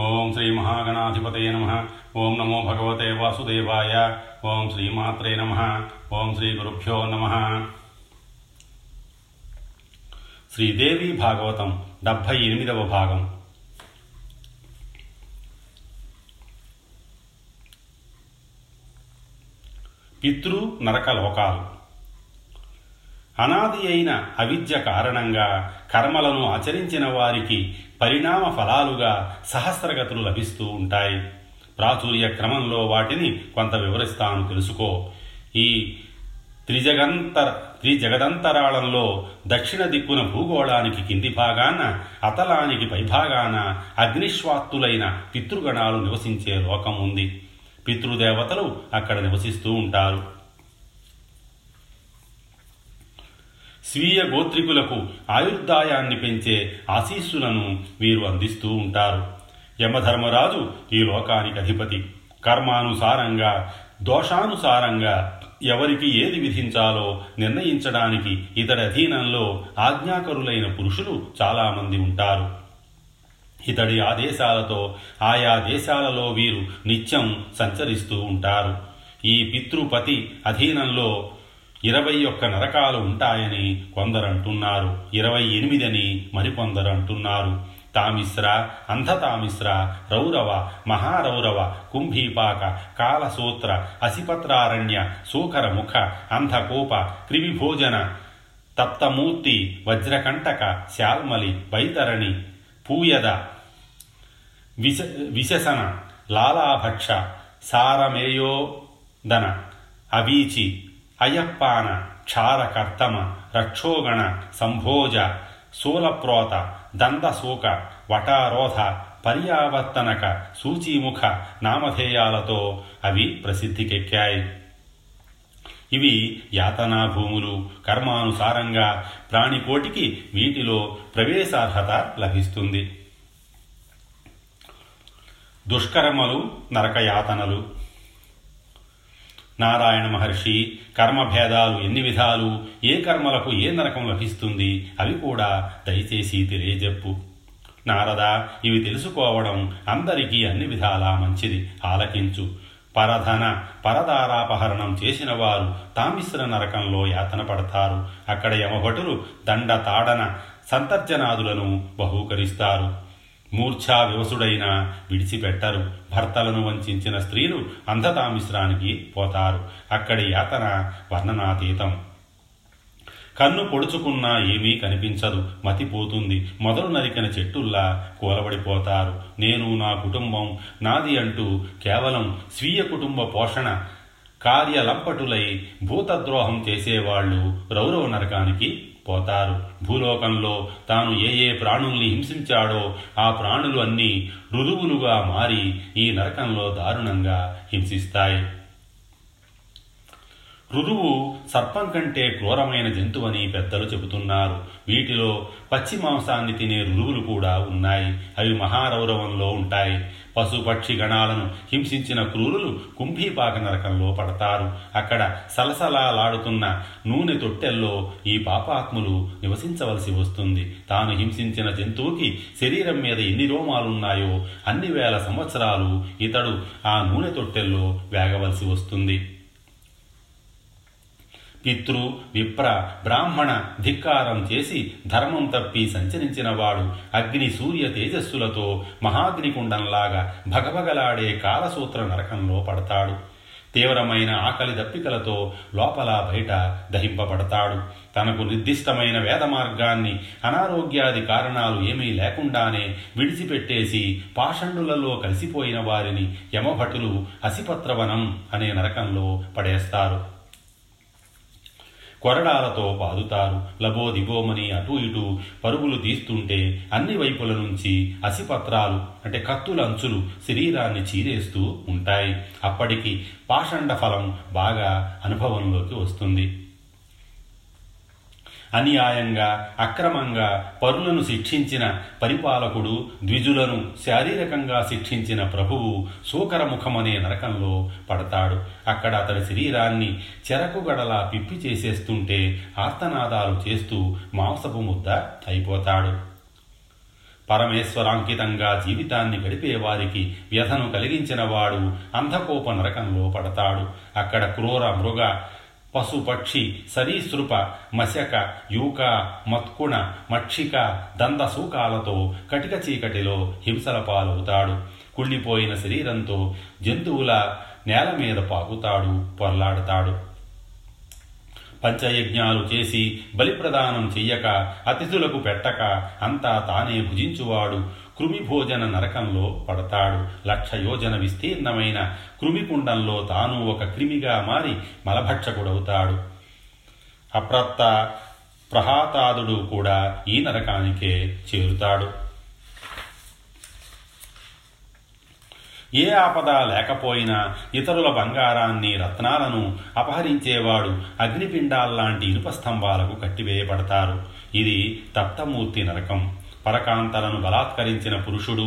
ఓం శ్రీ మహాగణాధిపతయే నమః. ఓం నమో భగవతే వాసుదేవాయ. ఓం శ్రీమాత్రే నమః. ఓం శ్రీ గురుభ్యో నమః. శ్రీదేవి భాగవతం 78వ భాగం. పితృ నరక లోకాలు. అనాది అయిన అవిద్య కారణంగా కర్మలను ఆచరించిన వారికి పరిణామ ఫలాలుగా సహస్రగతులు లభిస్తూ ఉంటాయి. ప్రాచుర్య క్రమంలో వాటిని కొంత వివరిస్తాను, తెలుసుకో. ఈ త్రిజగదంతరాళంలో దక్షిణ దిక్కున భూగోళానికి కింది భాగాన, అతలానికి పైభాగాన అగ్నిశ్వాత్తులైన పితృగణాలు నివసించే లోకం ఉంది. పితృదేవతలు అక్కడ నివసిస్తూ ఉంటారు. స్వీయ గోత్రికులకు ఆయుర్దాయాన్ని పెంచే ఆశీస్సులను వీరు అందిస్తూ ఉంటారు. యమధర్మరాజు ఈ లోకానికి అధిపతి. కర్మానుసారంగా దోషానుసారంగా ఎవరికి ఏది విధించాలో నిర్ణయించడానికి ఇతడి అధీనంలో ఆజ్ఞాకరులైన పురుషులు చాలామంది ఉంటారు. ఇతడి ఆదేశాలతో ఆయా దేశాలలో వీరు నిత్యం సంచరిస్తూ ఉంటారు. ఈ పితృపతి అధీనంలో 21 నరకాలు ఉంటాయని కొందరంటున్నారు, 28 అని మరికొందరంటున్నారు. తామిశ్ర, అంధతామిశ్ర, రౌరవ, మహారౌరవ, కుంభీపాక, కాలసూత్ర, అసిపత్రారణ్య, శూకరముఖ, అంధకోప, త్రివిభోజన, తప్తమూర్తి, వజ్రకంటక, శాల్మలి, వైతరణి, పూయద, విశసన, లాలాభక్ష, సారమేయోదన, అవీచి, అయ్యప్పాన, క్షారకర్తమ, రక్షోగణ, సంభోజ, శూలప్రోత, దందశూక, వటారోధ, పర్యావర్తనక, సూచీముఖ నామధేయాలతో అవి ప్రసిద్ధికెక్కాయి. ఇవి యాతనా భూములు. కర్మానుసారంగా ప్రాణికోటికి వీటిలో ప్రవేశార్హత లభిస్తుంది. దుష్కర్మలు, నరకయాతనలు. నారాయణ మహర్షి కర్మభేదాలు ఎన్ని విధాలు, ఏ కర్మలకు ఏ నరకం లభిస్తుంది, అవి కూడా దయచేసి తెలియజెప్పు. నారద, ఇవి తెలుసుకోవడం అందరికీ అన్ని విధాలా మంచిది, ఆలకించు. పరధన పరదారాపహరణం చేసిన వారు తామిశ్ర నరకంలో యాతన పడతారు. అక్కడ యమభటులు దండ, తాడన, సంతర్జనాదులను బహూకరిస్తారు. మూర్ఛా వివసుడైన విడిచిపెట్టరు. భర్తలను వంచిన స్త్రీలు అంధతామిశ్రానికి పోతారు. అక్కడి యాతన వర్ణనాతీతం. కన్ను పొడుచుకున్నా ఏమీ కనిపించదు, మతిపోతుంది. మొదలు నరికిన చెట్టుల్లా కూలబడిపోతారు. నేను, నా కుటుంబం, నాది అంటూ కేవలం స్వీయ కుటుంబ పోషణ కార్యలంపటులై భూతద్రోహం చేసేవాళ్లు రౌరవ నరకానికి పోతారు. భూలోకంలో తాను ఏ ఏ ప్రాణుల్ని హింసించాడో ఆ ప్రాణులు అన్నీ రురువులుగా మారి ఈ నరకంలో దారుణంగా హింసిస్తాయి. రురువు సర్పం కంటే క్రూరమైన జంతువని పెద్దలు చెబుతున్నారు. వీటిలో పచ్చి మాంసాన్ని తినే రురువులు కూడా ఉన్నాయి. అవి మహారౌరవంలో ఉంటాయి. పశుపక్షి గణాలను హింసించిన క్రూరులు కుంభీపాక నరకంలో పడతారు. అక్కడ సలసలాడుతున్న నూనె తొట్టెల్లో ఈ పాపాత్ములు నివసించవలసి వస్తుంది. తాను హింసించిన జంతువుకి శరీరం మీద ఎన్ని రోమాలున్నాయో అన్ని వేల సంవత్సరాలు ఇతడు ఆ నూనె తొట్టెల్లో వేగవలసి వస్తుంది. పితృ, విప్ర, బ్రాహ్మణ ధిక్కారం చేసి ధర్మం తప్పి సంచరించిన వాడు అగ్ని సూర్య తేజస్సులతో మహాగ్నికుండంలాగా భగభగలాడే కాలసూత్ర నరకంలో పడతాడు. తీవ్రమైన ఆకలి దప్పికలతో లోపల బయట దహింపబడతాడు. తనకు నిర్దిష్టమైన వేద మార్గాన్ని అనారోగ్యాది కారణాలు ఏమీ లేకుండానే విడిచిపెట్టేసి పాషండులలో కలిసిపోయిన వారిని యమభటులు అసిపత్రవనం అనే నరకంలో పడేస్తారు. కొరడాలతో బాదుతారు. లబోదిబోమని అటు ఇటు పరుగులు తీస్తుంటే అన్ని వైపుల నుంచి అసిపత్రాలు అంటే కత్తుల అంచులు శరీరాన్ని చీరేస్తూ ఉంటాయి. అప్పటికి పాషండ ఫలం బాగా అనుభవంలోకి వస్తుంది. అన్యాయంగా అక్రమంగా పరులను శిక్షించిన పరిపాలకుడు, ద్విజులను శారీరకంగా శిక్షించిన ప్రభువు శూకరముఖమనే నరకంలో పడతాడు. అక్కడ అతడి శరీరాన్ని చెరకుగడలా పిప్పి చేసేస్తుంటే ఆర్తనాదాలు చేస్తూ మాంసపు ముద్ద అయిపోతాడు. పరమేశ్వరాంకితంగా జీవితాన్ని గడిపేవారికి వ్యధను కలిగించినవాడు అంధకోప నరకంలో పడతాడు. అక్కడ క్రూర మృగ, పశు, పక్షి, సరీసృప, మశక, యూక, మత్కుణ, మక్షిక, దందసూకాలతో కటిక చీకటిలో హింసల పాలవుతాడు. కుళ్ళిపోయిన శరీరంతో జంతువుల నేల మీద పాకుతాడు, పొరలాడతాడు. పంచయజ్ఞాలు చేసి బలిప్రదానం చెయ్యక, అతిథులకు పెట్టక అంతా తానే భుజించువాడు కృమిభోజన నరకంలో పడతాడు. లక్ష యోజన విస్తీర్ణమైన కృమికుండంలో తాను ఒక క్రిమిగా మారి మలభక్షకుడవుతాడు. అప్రత్త ప్రహాతాదుడు కూడా ఈ నరకానికే చేరుతాడు. ఏ ఆపద లేకపోయినా ఇతరుల బంగారాన్ని, రత్నాలను అపహరించేవాడు అగ్నిపిండాల్లాంటి ఇనుప స్తంభాలకు కట్టివేయబడతారు. ఇది తప్తమూర్తి నరకం. పరకాంతలను బలాత్కరించిన పురుషుడు,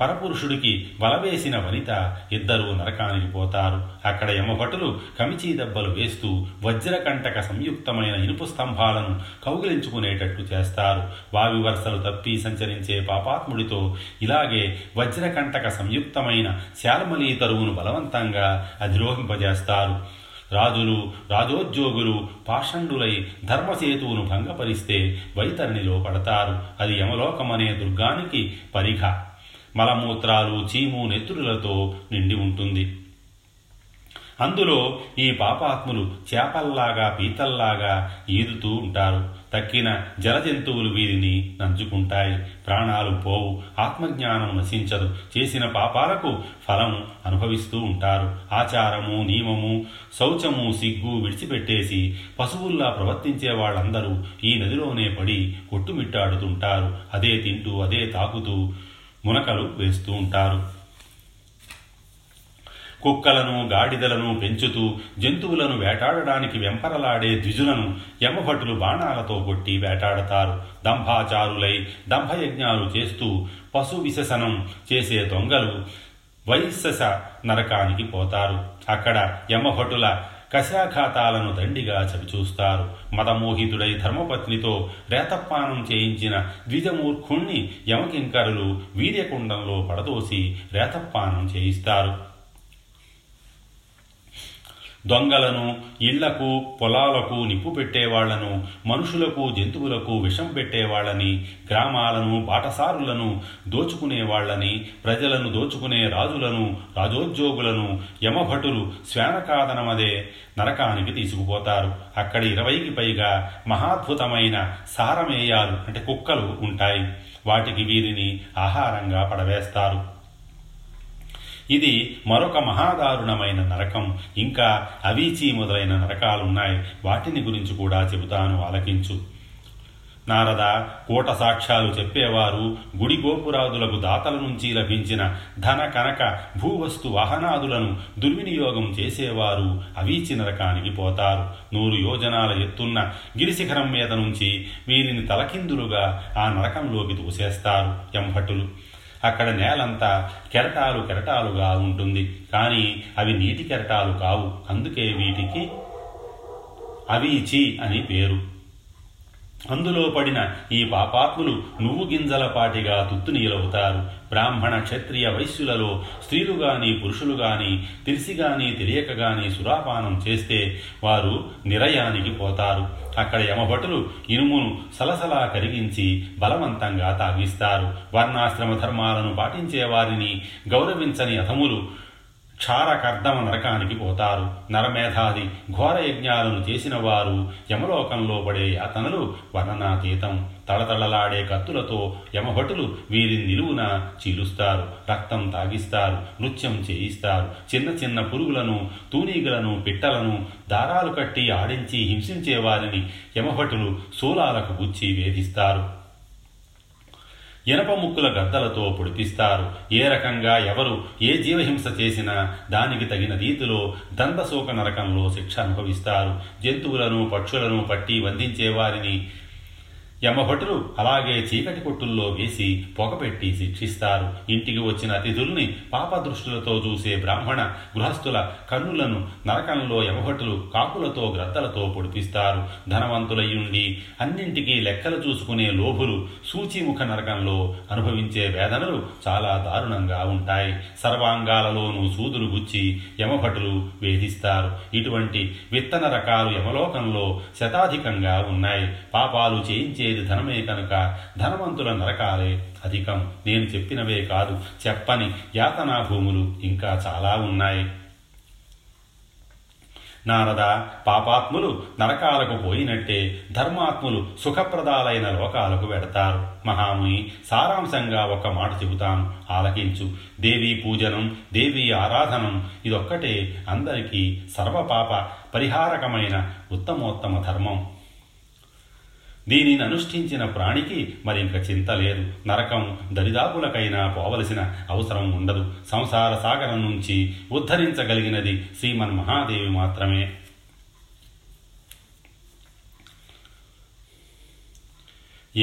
పరపురుషుడికి బలవేసిన వనిత ఇద్దరూ నరకానికి పోతారు. అక్కడ యమభటులు కమిచీ దెబ్బలు వేస్తూ వజ్రకంటక సంయుక్తమైన ఇనుపు స్తంభాలను కౌగిలించుకునేటట్లు చేస్తారు. వావి వరుసలు తప్పి సంచరించే పాపాత్ముడితో ఇలాగే వజ్రకంటక సంయుక్తమైన శాల్మలి తరువును బలవంతంగా అధిరోహింపజేస్తారు. రాజులు, రాజోద్యోగులు పాషండులై ధర్మసేతువును భంగపరిస్తే వైతరిణిలో పడతారు. అది యమలోకమనే దుర్గానికి పరిఘ. మలమూత్రాలు, చీము, నెత్తురులతో నిండి ఉంటుంది. అందులో ఈ పాపాత్ములు చేపల్లాగా, పీతల్లాగా ఈదుతూ ఉంటారు. తక్కిన జలజంతువులు వీరిని నంజుకుంటాయి. ప్రాణాలు పోవు, ఆత్మజ్ఞానం నశించదు. చేసిన పాపాలకు ఫలం అనుభవిస్తూ ఉంటారు. ఆచారము, నియమము, శౌచము, సిగ్గు విడిచిపెట్టేసి పశువుల్లా ప్రవర్తించే వాళ్ళందరూ ఈ నదిలోనే పడి కొట్టుమిట్టాడుతుంటారు. అదే తింటూ, అదే తాకుతూ మునకలు వేస్తూ ఉంటారు. కుక్కలను, గాడిదలను పెంచుతూ జంతువులను వేటాడడానికి వెంపరలాడే ద్విజులను యమభటులు బాణాలతో కొట్టి వేటాడతారు. దంభాచారులై దంభయజ్ఞాలు చేస్తూ పశు విశసనం చేసే దొంగలు వైశస నరకానికి పోతారు. అక్కడ యమభటుల కశాఘాతాలను దండిగా చవిచూస్తారు. మతమోహితుడై ధర్మపత్నితో రేతపానం చేయించిన ద్విజమూర్ఖుణ్ణి యమకింకరులు వీర్యకుండంలో పడదోసి రేతపానం చేయిస్తారు. దొంగలను, ఇళ్లకు, పొలాలకు నిప్పు పెట్టేవాళ్లను, మనుషులకు, జంతువులకు విషం పెట్టేవాళ్ళని, గ్రామాలను, బాటసారులను దోచుకునేవాళ్ళని, ప్రజలను దోచుకునే రాజులను, రాజోద్యోగులను యమభటులు శ్వానకాదనమదే నరకానికి తీసుకుపోతారు. అక్కడ 20కి పైగా మహాద్భుతమైన సారమేయాలు అంటే కుక్కలు ఉంటాయి. వాటికి వీరిని ఆహారంగా పడవేస్తారు. ఇది మరొక మహాదారుణమైన నరకం. ఇంకా అవీచి మొదలైన నరకాలున్నాయి. వాటిని గురించి కూడా చెబుతాను, ఆలకించు. నారద, కోట సాక్ష్యాలు చెప్పేవారు, గుడి గోపురాదులకు దాతల నుంచి లభించిన ధన, కనక, భూవస్తు వాహనాదులను దుర్వినియోగం చేసేవారు అవీచి నరకానికి పోతారు. 100 యోజనాల ఎత్తున్న గిరిశిఖరం మీద నుంచి వీరిని తలకిందులుగా ఆ నరకంలోకి తోసేస్తారు యమభటులు. అక్కడ నేలంతా కెరటాలు కెరటాలుగా ఉంటుంది. కానీ అవి నీటి కెరటాలు కావు. అందుకే వీటికి అవీచి అని పేరు. అందులో పడిన ఈ పాపాత్ములు నువ్వు గింజలపాటిగా తుత్తునీలవుతారు. బ్రాహ్మణ, క్షత్రియ, వైశ్యులలో స్త్రీలు గాని, పురుషులు గాని తెలిసి గాని తెలియక గాని సురాపానం చేస్తే వారు నిరయానికి పోతారు. అక్కడ యమభటులు ఇనుమును సలసలా కరిగించి బలవంతంగా తాగిస్తారు. వర్ణాశ్రమ ధర్మాలను పాటించే వారిని గౌరవించని అధములు క్షారకర్దమ నరకానికి పోతారు. నరమేధాది ఘోర యజ్ఞాలను చేసిన వారు యమలోకంలో పడే యాతనలు వర్ణనాతీతం. తళతళలాడే కత్తులతో యమభటులు వీరిని నిలువున చీలుస్తారు, రక్తం తాగిస్తారు, నృత్యం చేయిస్తారు. చిన్న చిన్న పురుగులను, తూనీగలను, పిట్టలను దారాలు కట్టి ఆడించి హింసించే వారిని యమభటులు శూలాలకు గుచ్చి వేధిస్తారు. ఇనప ముక్కుల గద్దలతో పొడిపిస్తారు. ఏ రకంగా ఎవరు ఏ జీవహింస చేసినా దానికి తగిన రీతిలో దందశోక నరకంలో శిక్ష అనుభవిస్తారు. జంతువులను, పక్షులను పట్టి బంధించే వారిని యమభటులు అలాగే చీకటి కొట్టుల్లో వేసి పొగపెట్టి శిక్షిస్తారు. ఇంటికి వచ్చిన అతిథుల్ని పాపదృష్టిలతో చూసే బ్రాహ్మణ గృహస్థుల కన్నులను నరకంలో యమభటులు కాకులతో గ్రద్దలతో పొడిపిస్తారు. ధనవంతులయ్యుండి అన్నింటికీ లెక్కలు చూసుకునే లోభులు సూచిముఖ నరకంలో అనుభవించే వేదనలు చాలా దారుణంగా ఉంటాయి. సర్వాంగాలలోనూ సూదులు గుచ్చి యమభటులు వేధిస్తారు. ఇటువంటి విత్తన రకాలు యమలోకంలో శతాధికంగా ఉన్నాయి. పాపాలు చేయించే ధనమే కనుక ధనవంతుల నరకాలే అధికం. నేను చెప్పినవే కాదు, చెప్పని యాతనా భూములు ఇంకా చాలా ఉన్నాయి. నారద, పాపాత్ములు నరకాలకు పోయినట్టే ధర్మాత్ములు సుఖప్రదాలైన లోకాలకు వెడతారు. మహాముని, సారాంశంగా ఒక మాట చెబుతాను, ఆలకించు. దేవీ పూజనం, దేవీ ఆరాధనం ఇదొక్కటే అందరికీ సర్వపాప పరిహారకమైన ఉత్తమోత్తమ ధర్మం. దీనిని అనుష్ఠించిన ప్రాణికి మరింక చింత లేదు. నరకం దరిదాపులకైనా పోవలసిన అవసరం ఉండదు. సంసార సాగరం నుంచి ఉద్ధరించగలిగినది శ్రీమన్ మహాదేవి మాత్రమే.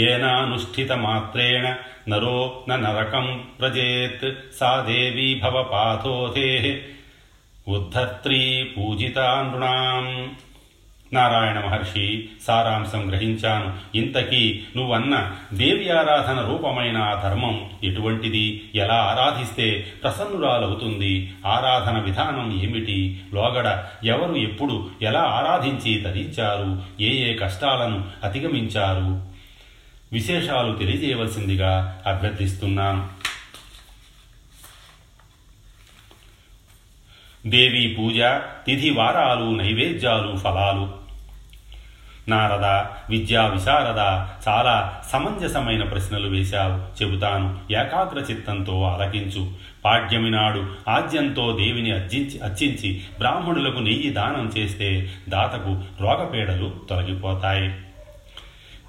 ఏనానుష్ఠితమాత్రేణ నరో నరకం ప్రజేత్ సా దేవీ భవ పాథోధే ఉద్ధర్త్రీ పూజితా నృణాం. నారాయణ మహర్షి, సారాంశం గ్రహించాను. ఇంతకీ నువ్వన్న దేవి ఆరాధన రూపమైన ఆ ధర్మం ఎటువంటిది? ఎలా ఆరాధిస్తే ప్రసన్నురాలవుతుంది? ఆరాధన విధానం ఏమిటి? లోగడ ఎవరు ఎప్పుడు ఎలా ఆరాధించి తరించారు? ఏ ఏ కష్టాలను అధిగమించారు? విశేషాలు తెలియజేయవలసిందిగా అభ్యర్థిస్తున్నాను. దేవీ పూజ, తిథి, వారాలు, నైవేద్యాలు, ఫలాలు. నారద, విద్యా విశారద, చాలా సమంజసమైన ప్రశ్నలు వేశావు. చెబుతాను, ఏకాగ్ర చిత్తంతో ఆలకించు. పాడ్యమి నాడు ఆజ్యంతో దేవిని అర్చించి బ్రాహ్మణులకు నెయ్యి దానం చేస్తే దాతకు రోగపీడలు తొలగిపోతాయి.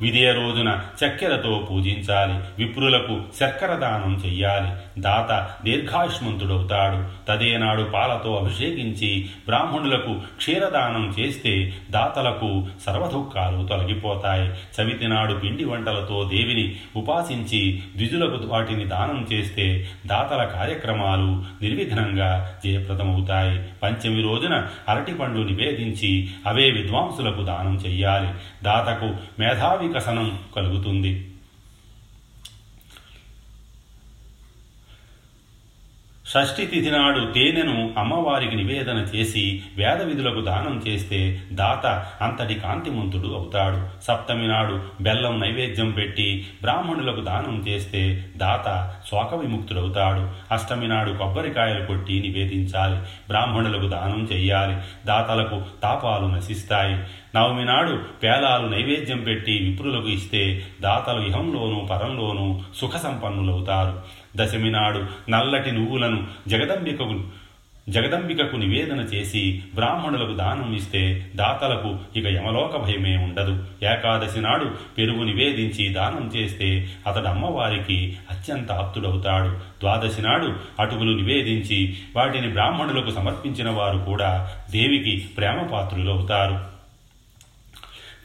విదే రోజున చక్కెరతో పూజించాలి. విప్రులకు చక్కెర దానం చెయ్యాలి. దాత దీర్ఘాయుష్మంతుడవుతాడు. తదేనాడు పాలతో అభిషేకించి బ్రాహ్మణులకు క్షీరదానం చేస్తే దాతలకు సర్వదుఃఖాలు తొలగిపోతాయి. చవితి నాడు పిండి వంటలతో దేవిని ఉపాసించి ద్విజులకు వాటిని దానం చేస్తే దాతల కార్యక్రమాలు నిర్విఘ్నంగా జయప్రదమవుతాయి. పంచమి రోజున అరటి పండు నివేదించి అవే విద్వాంసులకు దానం చెయ్యాలి. దాతకు మేధావి వికసనం కలుగుతుంది. షష్ఠి తిథి నాడు తేనెను అమ్మవారికి నివేదన చేసి వేద విధులకు దానం చేస్తే దాత అంతటి కాంతిమంతుడు అవుతాడు. సప్తమి నాడు బెల్లం నైవేద్యం పెట్టి బ్రాహ్మణులకు దానం చేస్తే దాత శోక విముక్తుడవుతాడు. అష్టమి నాడు కొబ్బరికాయలు కొట్టి నివేదించాలి. బ్రాహ్మణులకు దానం చేయాలి. దాతలకు తాపాలు నశిస్తాయి. నవమి నాడు పేలాలు నైవేద్యం పెట్టి విప్రులకు ఇస్తే దాతలు ఇహంలోనూ పరంలోనూ సుఖ సంపన్నులవుతారు. దశమి నాడు నల్లటి నువ్వులను జగదంబికకు నివేదన చేసి బ్రాహ్మణులకు దానం ఇస్తే దాతలకు ఇక యమలోక భయమే ఉండదు. ఏకాదశి నాడు పెరుగు నివేదించి దానం చేస్తే అతడు అమ్మవారికి అత్యంత ఆప్తుడవుతాడు. ద్వాదశి నాడు అటుకులు నివేదించి వాటిని బ్రాహ్మణులకు సమర్పించిన వారు కూడా దేవికి ప్రేమపాత్రులు అవుతారు.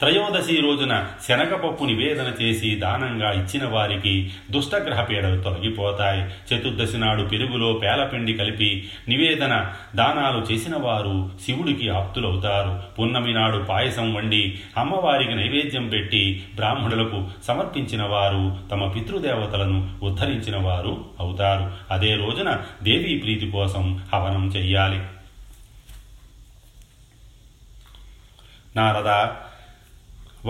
త్రయోదశి రోజున శనగపప్పు నివేదన చేసి దానంగా ఇచ్చిన వారికి దుష్టగ్రహ పీడలు తొలగిపోతాయి. చతుర్దశి నాడు పెరుగులో పేలపిండి కలిపి నివేదన దానాలు చేసిన వారు శివుడికి ఆప్తులవుతారు. పున్నమి నాడు పాయసం వండి అమ్మవారికి నైవేద్యం పెట్టి బ్రాహ్మణులకు సమర్పించిన వారు తమ పితృదేవతలను ఉద్ధరించిన వారు అవుతారు. అదే రోజున దేవీ ప్రీతి కోసం హవనం చెయ్యాలి. నారద,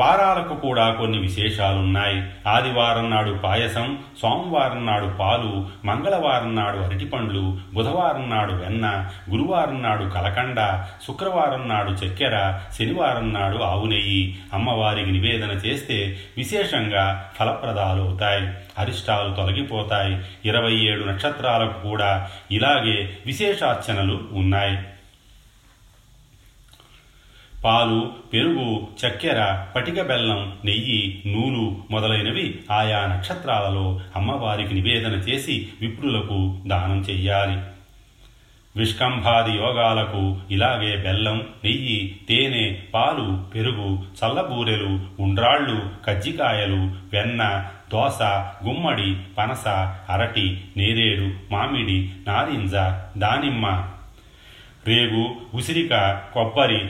వారాలకు కూడా కొన్ని విశేషాలున్నాయి. ఆదివారం నాడు పాయసం, సోమవారం నాడు పాలు, మంగళవారం నాడు అరటిపండ్లు, బుధవారం నాడు వెన్న, గురువారం నాడు కలకండ, శుక్రవారం నాడు చక్కెర, శనివారం నాడు ఆవు నెయ్యి అమ్మవారికి నివేదన చేస్తే విశేషంగా ఫలప్రదాలు అవుతాయి. అరిష్టాలు తొలగిపోతాయి. 27 నక్షత్రాలకు కూడా ఇలాగే విశేషార్చనలు ఉన్నాయి. పాలు, పెరుగు, చక్కెర, పటిక బెల్లం, నెయ్యి, నూలు మొదలైనవి ఆయా నక్షత్రాలలో అమ్మవారికి నివేదన చేసి విప్రులకు దానం చెయ్యాలి. విష్కంభాది యోగాలకు ఇలాగే బెల్లం, నెయ్యి, తేనె, పాలు, పెరుగు, చల్లబూరెలు, ఉండ్రాళ్ళు, కజ్జికాయలు, వెన్న, దోస, గుమ్మడి, పనస, అరటి, నేరేడు, మామిడి, నారింజ, దానిమ్మ, రేగు, ఉసిరిక, కొబ్బరి,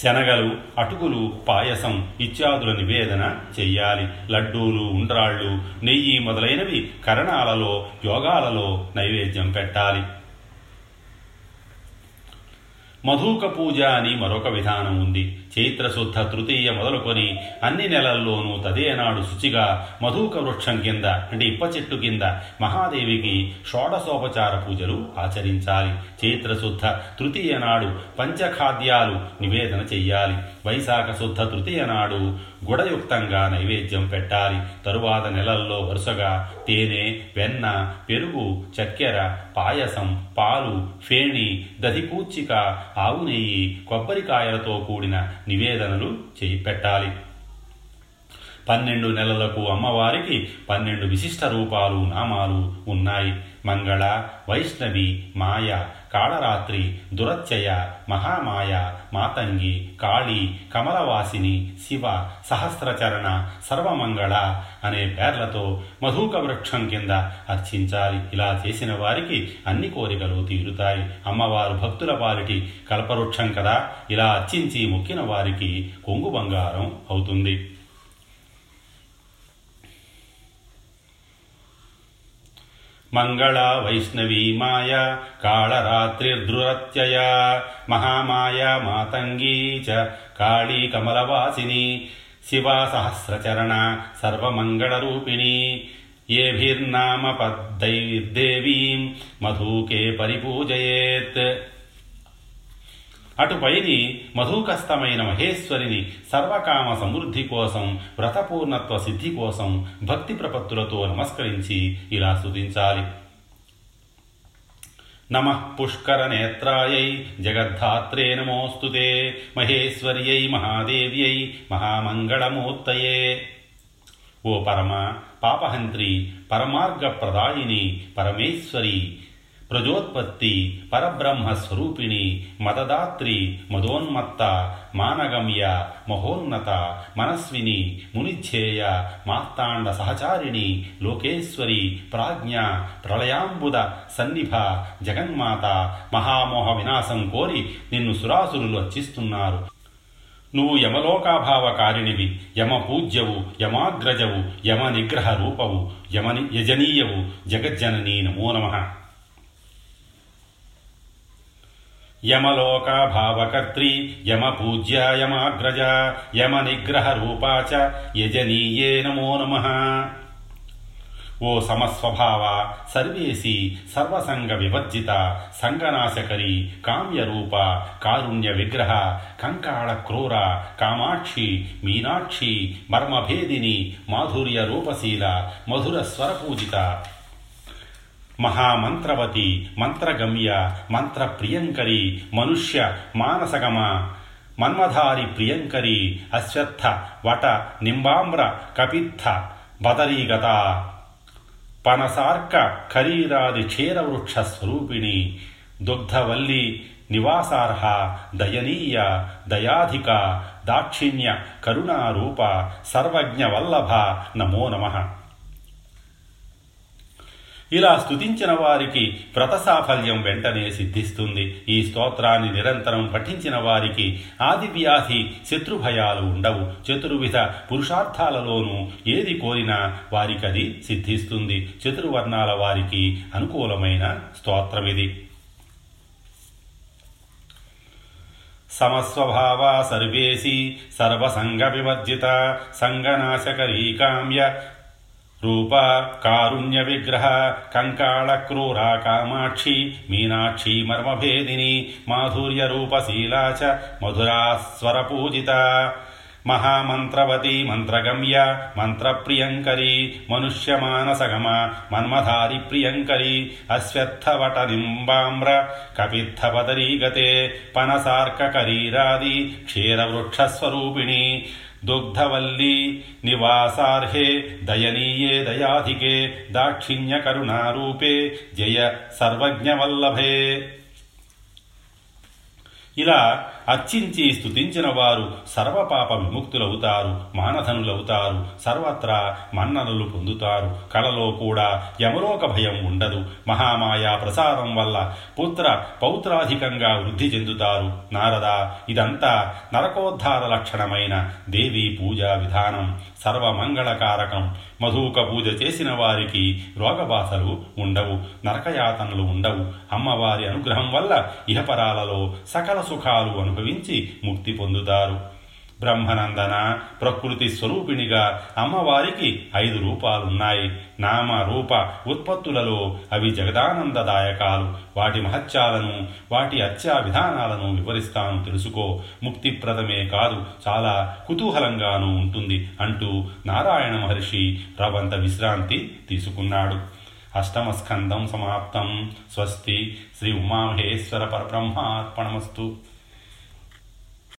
శనగలు, అటుకులు, పాయసం ఇత్యాదుల నివేదన చెయ్యాలి. లడ్డూలు, ఉండ్రాళ్ళు, నెయ్యి మొదలైనవి కరణాలలో యోగాలలో నైవేద్యం పెట్టాలి. మధూక పూజ అని మరొక విధానం ఉంది. చైత్రశుద్ధ తృతీయ మొదలుకొని అన్ని నెలల్లోనూ తదేనాడు శుచిగా మధూక వృక్షం కింద అంటే ఇప్ప చెట్టు కింద మహాదేవికి షోడశోపచార పూజలు ఆచరించాలి. చైత్రశుద్ధ తృతీయ నాడు పంచఖాద్యాలు నివేదన చెయ్యాలి. వైశాఖ శుద్ధ తృతీయ నాడు గుడయుక్తంగా నైవేద్యం పెట్టాలి. తరువాత నెలల్లో వరుసగా తేనె, వెన్న, పెరుగు, చక్కెర, పాయసం, పాలు, ఫేణి, దధిపూచిక, ఆవు నెయ్యి, కొబ్బరికాయలతో కూడిన నివేదనలు పెట్టాలి. 12 నెలలకు అమ్మవారికి 12 విశిష్ట రూపాలు, నామాలు ఉన్నాయి. మంగళ, వైష్ణవి, మాయ, కాళరాత్రి, దురత్యయ, మహామాయ, మాతంగి, కాళీ, కమలవాసిని, శివ, సహస్రచరణ, సర్వమంగళ అనే పేర్లతో మధూక వృక్షం కింద అర్చించాలి. ఇలా చేసిన వారికి అన్ని కోరికలు తీరుతాయి. అమ్మవారు భక్తుల పాలిటి కల్పవృక్షం కదా. ఇలా అర్చించి మొక్కిన వారికి కొంగు బంగారం అవుతుంది. మంగళ, వైష్ణవీ, మాయ, కాళరాత్రిర్దురత్యయ, మహామాయ, మాతంగీ చ, కాళీ, కమలవాసిని, శివ, సహస్రచరణ, సర్వమంగళరూపిణి, ఏభిర్నామ పద్దైర్దేవీం మధూకే పరిపూజయేత్. అటుపైని మధుకస్థమైన మహేశ్వరిని సర్వకామ సమృద్ధి కోసం, వ్రతపూర్ణత్వ సిద్ధి కోసం భక్తి ప్రపత్తులతో నమస్కరించి ఇలా స్తుతించాలి. నమః పుష్కర నేత్రాయై జగద్ధాత్రే నమోస్తుతే, మహేశ్వర్యై మహాదేవ్యై మహామంగళమూర్తయే. ఓ పరమ పాపహంత్రి, పరమార్గ ప్రదాయిని, పరమేశ్వరి, ప్రజోత్పత్తి, పరబ్రహ్మ స్వరూపిణి, మతదాత్రి, మదోన్మత్త, మానగమ్య, మహోన్నత, మనస్విని, మునిధ్యేయ, మార్తాండ సహచారిణి, లోకేశ్వరి, ప్రాజ్ఞ, ప్రళయాంబుద సన్నిభ, జగన్మాత, మహామోహ వినాశం కోరి నిన్ను సురాసురులు అర్చిస్తున్నారు. నువ్వు యమలోకాభావకారిణివి, యమ పూజ్యవు, యమాగ్రజవు, యమ నిగ్రహ రూపవు, యజనీయవు, జగజ్జననీ నమో నమః. యమలోకాభావకర్త్రి, యమ పూజ్య, యమాగ్రజ, యమ నిగ్రహ రూపా చ యజనీయే నమో నమః. ఓ సమస్వభావ, సర్వేసి, సర్వసంగ వివర్జిత, సంగనాశకరి, కామ్యరూప, కారుణ్య విగ్రహ, కంకాళ క్రూర, కామాక్షి, మీనాక్షి, మర్మభేదిని, మాధుర్య రూపశీల, మధుర స్వరపూజిత, మహామంత్రవతి, మంత్రగమ్య, మంత్రప్రియంకరి, మనుష్య మానసగమ, మన్మధారి ప్రియంకరి, అశ్వత్థ వట నింబామ్ర కపిత్థ బదరీగత, పనసార్క ఖరీరాది క్షీరవృక్ష స్వరూపిణి, దుగ్ధవల్లి నివాసార్హ, దయనీయ, దయాధిక, దాక్షిణ్య కరుణారూప, సర్వజ్ఞ వల్లభ నమో నమః. ఇలా స్తుతించిన వారికి వ్రత సాఫల్యం వెంటనే సిద్ధిస్తుంది. ఈ స్తోత్రాన్ని నిరంతరం పఠించిన వారికి ఆదివ్యాధి శత్రుభయాలు ఉండవు. చతుర్విధ పురుషార్థాలలోనూ ఏది కోరినా వారికి అది సిద్ధిస్తుంది. చతుర్వర్ణాల వారికి అనుకూలమైన స్తోత్రమిది. సమస్వభావ సర్వేసి, సర్వసంగ వివర్జిత, సంగనాశకరీ, కామ్య రూప, కారుణ్య విగ్రహ, కంకాళ క్రూర, కామాక్షి, మీనాక్షి, మర్మభేదిని, మాధుర్య రూపశీలా చ మధురాస్వర పూజిత, మహామంత్రవతి, మంత్రగమ్య, మంత్రప్రియంకరి, మనుష్యమానసగమ, మన్మధారి ప్రియంకరి, అశ్వత్థవట నింబామ్ర కపిత్థవదరీగతే, పనసార్క కరీరాది క్షీరవృక్షస్వరూపిణి, दुग्धवल्ली निवासार्हे दयनीये दयाधिके దాక్షిణ్యకరుణారూపే జయ సర్వజ్ఞవల్లభే. ఇలా అర్చించి స్తుతించిన వారు సర్వపాప విముక్తులవుతారు, మానధనులవుతారు, సర్వత్రా మన్ననలు పొందుతారు. కళలో కూడా యమలోక భయం ఉండదు. మహామాయా ప్రసారం వల్ల పుత్ర పౌత్రాధికంగా వృద్ధి చెందుతారు. నారదా, ఇదంతా నరకోద్ధార లక్షణమైన దేవీ పూజా విధానం. సర్వమంగళకారకం. మధుక పూజ చేసిన వారికి రోగబాధలు ఉండవు, నరకయాతనలు ఉండవు. అమ్మవారి అనుగ్రహం వల్ల ఇహపరాలలో సకల సుఖాలు అనుభవించి ముక్తి పొందుతారు. బ్రహ్మనందన, ప్రకృతి స్వరూపిణిగా అమ్మవారికి 5 రూపాలున్నాయి. నామ రూప ఉత్పత్తులలో అవి జగదానందదాయకాలు. వాటి మహత్యాలను, వాటి అర్చా విధానాలను వివరిస్తాను, తెలుసుకో. ముక్తిప్రదమే కాదు, చాలా కుతూహలంగానూ ఉంటుంది అంటూ నారాయణ మహర్షి రవంత విశ్రాంతి తీసుకున్నాడు. అష్టమస్కంధం సమాప్తం. స్వస్తి శ్రీ ఉమామహేశ్వర పరబ్రహ్మార్పణమస్తు.